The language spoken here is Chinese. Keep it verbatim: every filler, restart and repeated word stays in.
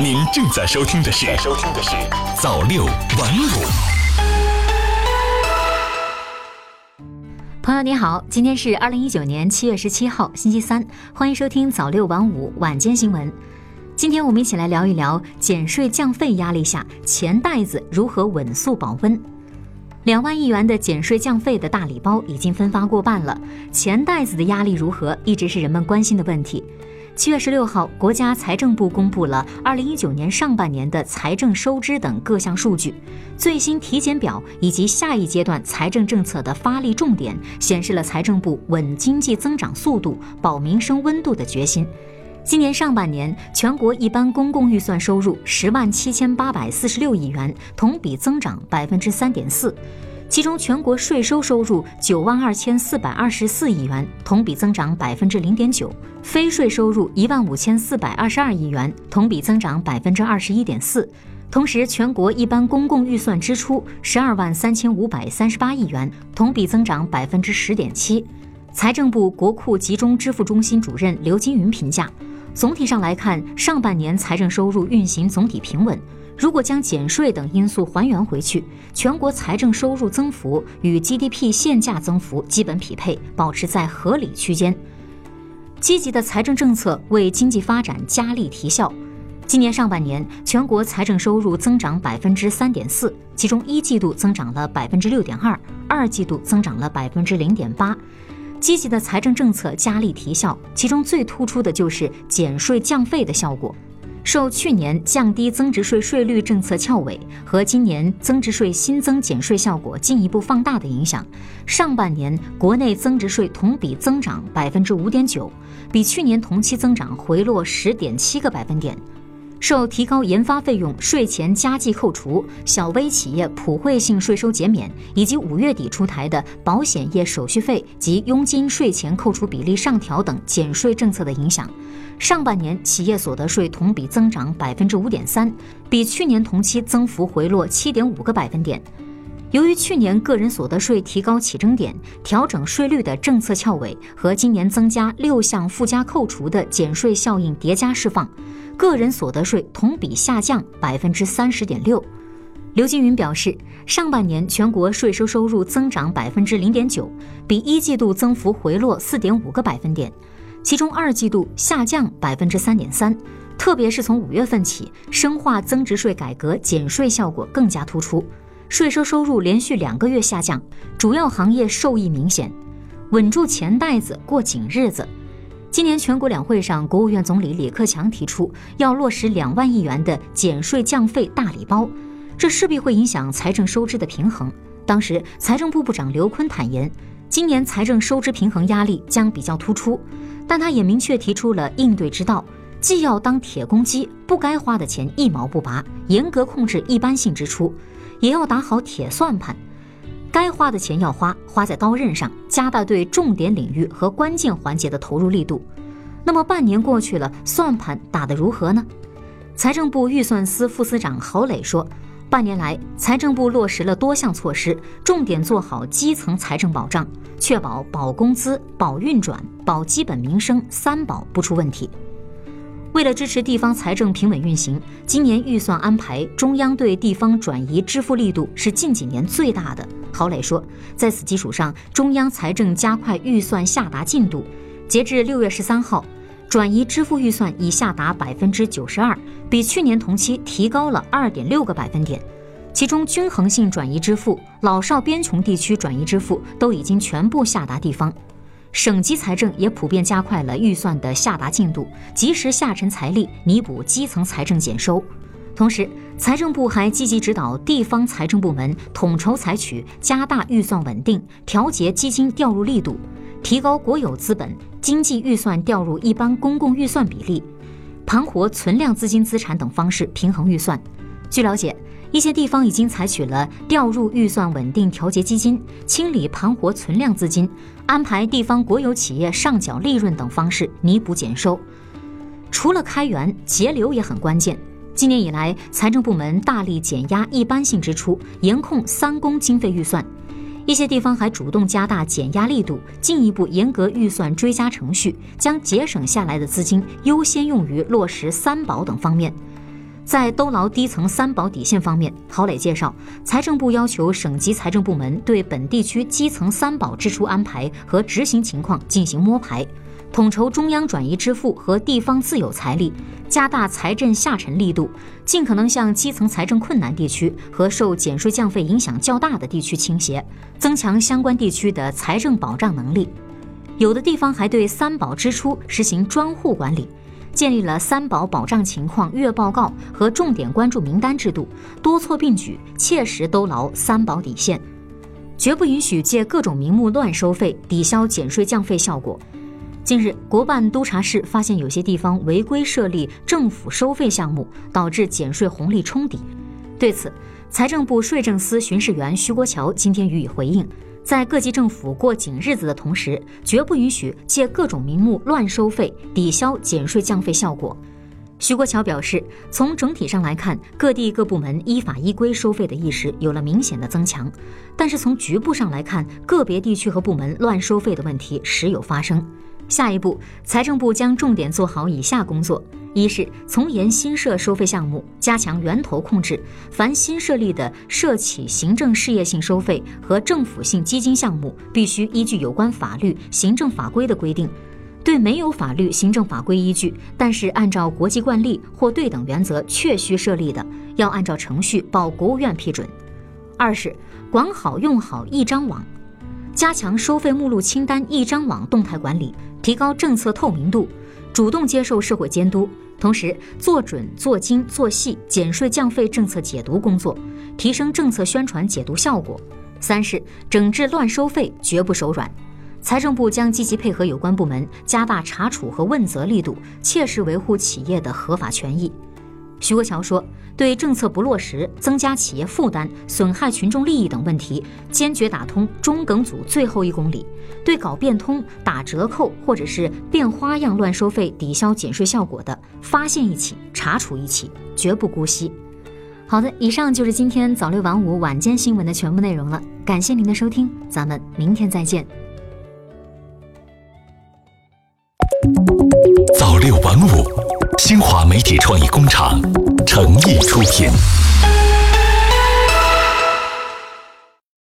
您正在收听的是《收听的是早六晚五》。朋友你好，今天是二零一九年七月十七号，星期三，欢迎收听《早六晚五》晚间新闻。今天我们一起来聊一聊减税降费压力下，钱袋子如何稳速保温。两万亿元的减税降费的大礼包已经分发过半了，钱袋子的压力如何，一直是人们关心的问题。七月十六号，国家财政部公布了二零一九年上半年的财政收支等各项数据，最新体检表以及下一阶段财政政策的发力重点，显示了财政部稳经济增长速度、保民生温度的决心。今年上半年，全国一般公共预算收入十万七千八百四十六亿元，同比增长百分之三点四。其中全国税收收入九万二千四百二十四亿元，同比增长百分之零点九；非税收入一万五千四百二十二亿元，同比增长百分之二十一点四。同时，全国一般公共预算支出十二万三千五百三十八亿元，同比增长百分之十点七。财政部国库集中支付中心主任刘金云评价：总体上来看，上半年财政收入运行总体平稳。如果将减税等因素还原回去，全国财政收入增幅与 G D P 限价增幅基本匹配，保持在合理区间。积极的财政政策为经济发展加力提效。今年上半年，全国财政收入增长百分之三点四，其中一季度增长了百分之六点二，二季度增长了百分之零点八。积极的财政政策加力提效，其中最突出的就是减税降费的效果。受去年降低增值税税率政策翘尾和今年增值税新增减税效果进一步放大的影响，上半年国内增值税同比增长 百分之五点九， 比去年同期增长回落 十点七个百分点。受提高研发费用税前加计扣除、小微企业普惠性税收减免以及五月底出台的保险业手续费及佣金税前扣除比例上调等减税政策的影响，上半年企业所得税同比增长 百分之五点三， 比去年同期增幅回落 七点五个百分点。由于去年个人所得税提高起征点、调整税率的政策翘尾和今年增加六项附加扣除的减税效应叠加释放，个人所得税同比下降 百分之三十点六。 刘金云表示，上半年全国税收收入增长 百分之零点九， 比一季度增幅回落 四点五个百分点，其中二季度下降 百分之三点三， 特别是从五月份起，深化增值税改革减税效果更加突出，税收收入连续两个月下降，主要行业受益明显，稳住钱袋子过紧日子。今年全国两会上，国务院总理李克强提出要落实两万亿元的减税降费大礼包，这势必会影响财政收支的平衡。当时财政部部长刘昆坦言，今年财政收支平衡压力将比较突出，但他也明确提出了应对之道，既要当铁公鸡，不该花的钱一毛不拔，严格控制一般性支出，也要打好铁算盘，该花的钱要花，花在刀刃上，加大对重点领域和关键环节的投入力度。那么半年过去了，算盘打得如何呢？财政部预算司副司长郝磊说，半年来，财政部落实了多项措施，重点做好基层财政保障，确保保工资、保运转、保基本民生三保不出问题。为了支持地方财政平稳运行，今年预算安排中央对地方转移支付力度是近几年最大的。郝磊说，在此基础上，中央财政加快预算下达进度，截至六月十三号，转移支付预算已下达百分之九十二，比去年同期提高了二点六个百分点。其中，均衡性转移支付、老少边穷地区转移支付都已经全部下达地方。省级财政也普遍加快了预算的下达进度，及时下沉财力，弥补基层财政减收。同时，财政部还积极指导地方财政部门统筹采取，加大预算稳定、调节基金调入力度，提高国有资本、经济预算调入一般公共预算比例，盘活存量资金资产等方式平衡预算。据了解，一些地方已经采取了调入预算稳定调节基金、清理盘活存量资金、安排地方国有企业上缴利润等方式弥补减收。除了开源，节流也很关键。今年以来，财政部门大力减压一般性支出，严控三公经费预算。一些地方还主动加大减压力度，进一步严格预算追加程序，将节省下来的资金优先用于落实三保等方面。在兜牢低层三保底线方面，郝磊介绍，财政部要求省级财政部门对本地区基层三保支出安排和执行情况进行摸排，统筹中央转移支付和地方自有财力，加大财政下沉力度，尽可能向基层财政困难地区和受减税降费影响较大的地区倾斜，增强相关地区的财政保障能力。有的地方还对三保支出实行专户管理，建立了三保保障情况月报告和重点关注名单制度，多措并举，切实兜牢三保底线，绝不允许借各种名目乱收费，抵消减税降费效果。近日，国办督察室发现有些地方违规设立政府收费项目，导致减税红利冲抵。对此，财政部税政司巡视员徐国桥今天予以回应，在各级政府过紧日子的同时，绝不允许借各种名目乱收费，抵消减税降费效果。徐国桥表示，从整体上来看，各地各部门依法依规收费的意识有了明显的增强，但是从局部上来看，个别地区和部门乱收费的问题时有发生。下一步，财政部将重点做好以下工作：一是从严新设收费项目，加强源头控制，凡新设立的涉企行政事业性收费和政府性基金项目，必须依据有关法律、行政法规的规定。对没有法律、行政法规依据，但是按照国际惯例或对等原则确需设立的，要按照程序报国务院批准。二是管好用好一张网，加强收费目录清单一张网动态管理，提高政策透明度，主动接受社会监督，同时做准、做精、做细减税降费政策解读工作，提升政策宣传解读效果。三是整治乱收费，绝不手软。财政部将积极配合有关部门，加大查处和问责力度，切实维护企业的合法权益。徐国桥说，对政策不落实、增加企业负担、损害群众利益等问题，坚决打通中梗阻最后一公里，对搞变通、打折扣或者是变花样乱收费抵消减税效果的，发现一起，查处一起，绝不姑息。好的，以上就是今天早六晚五晚间新闻的全部内容了，感谢您的收听，咱们明天再见。早六晚五，新华媒体创意工厂诚意出品。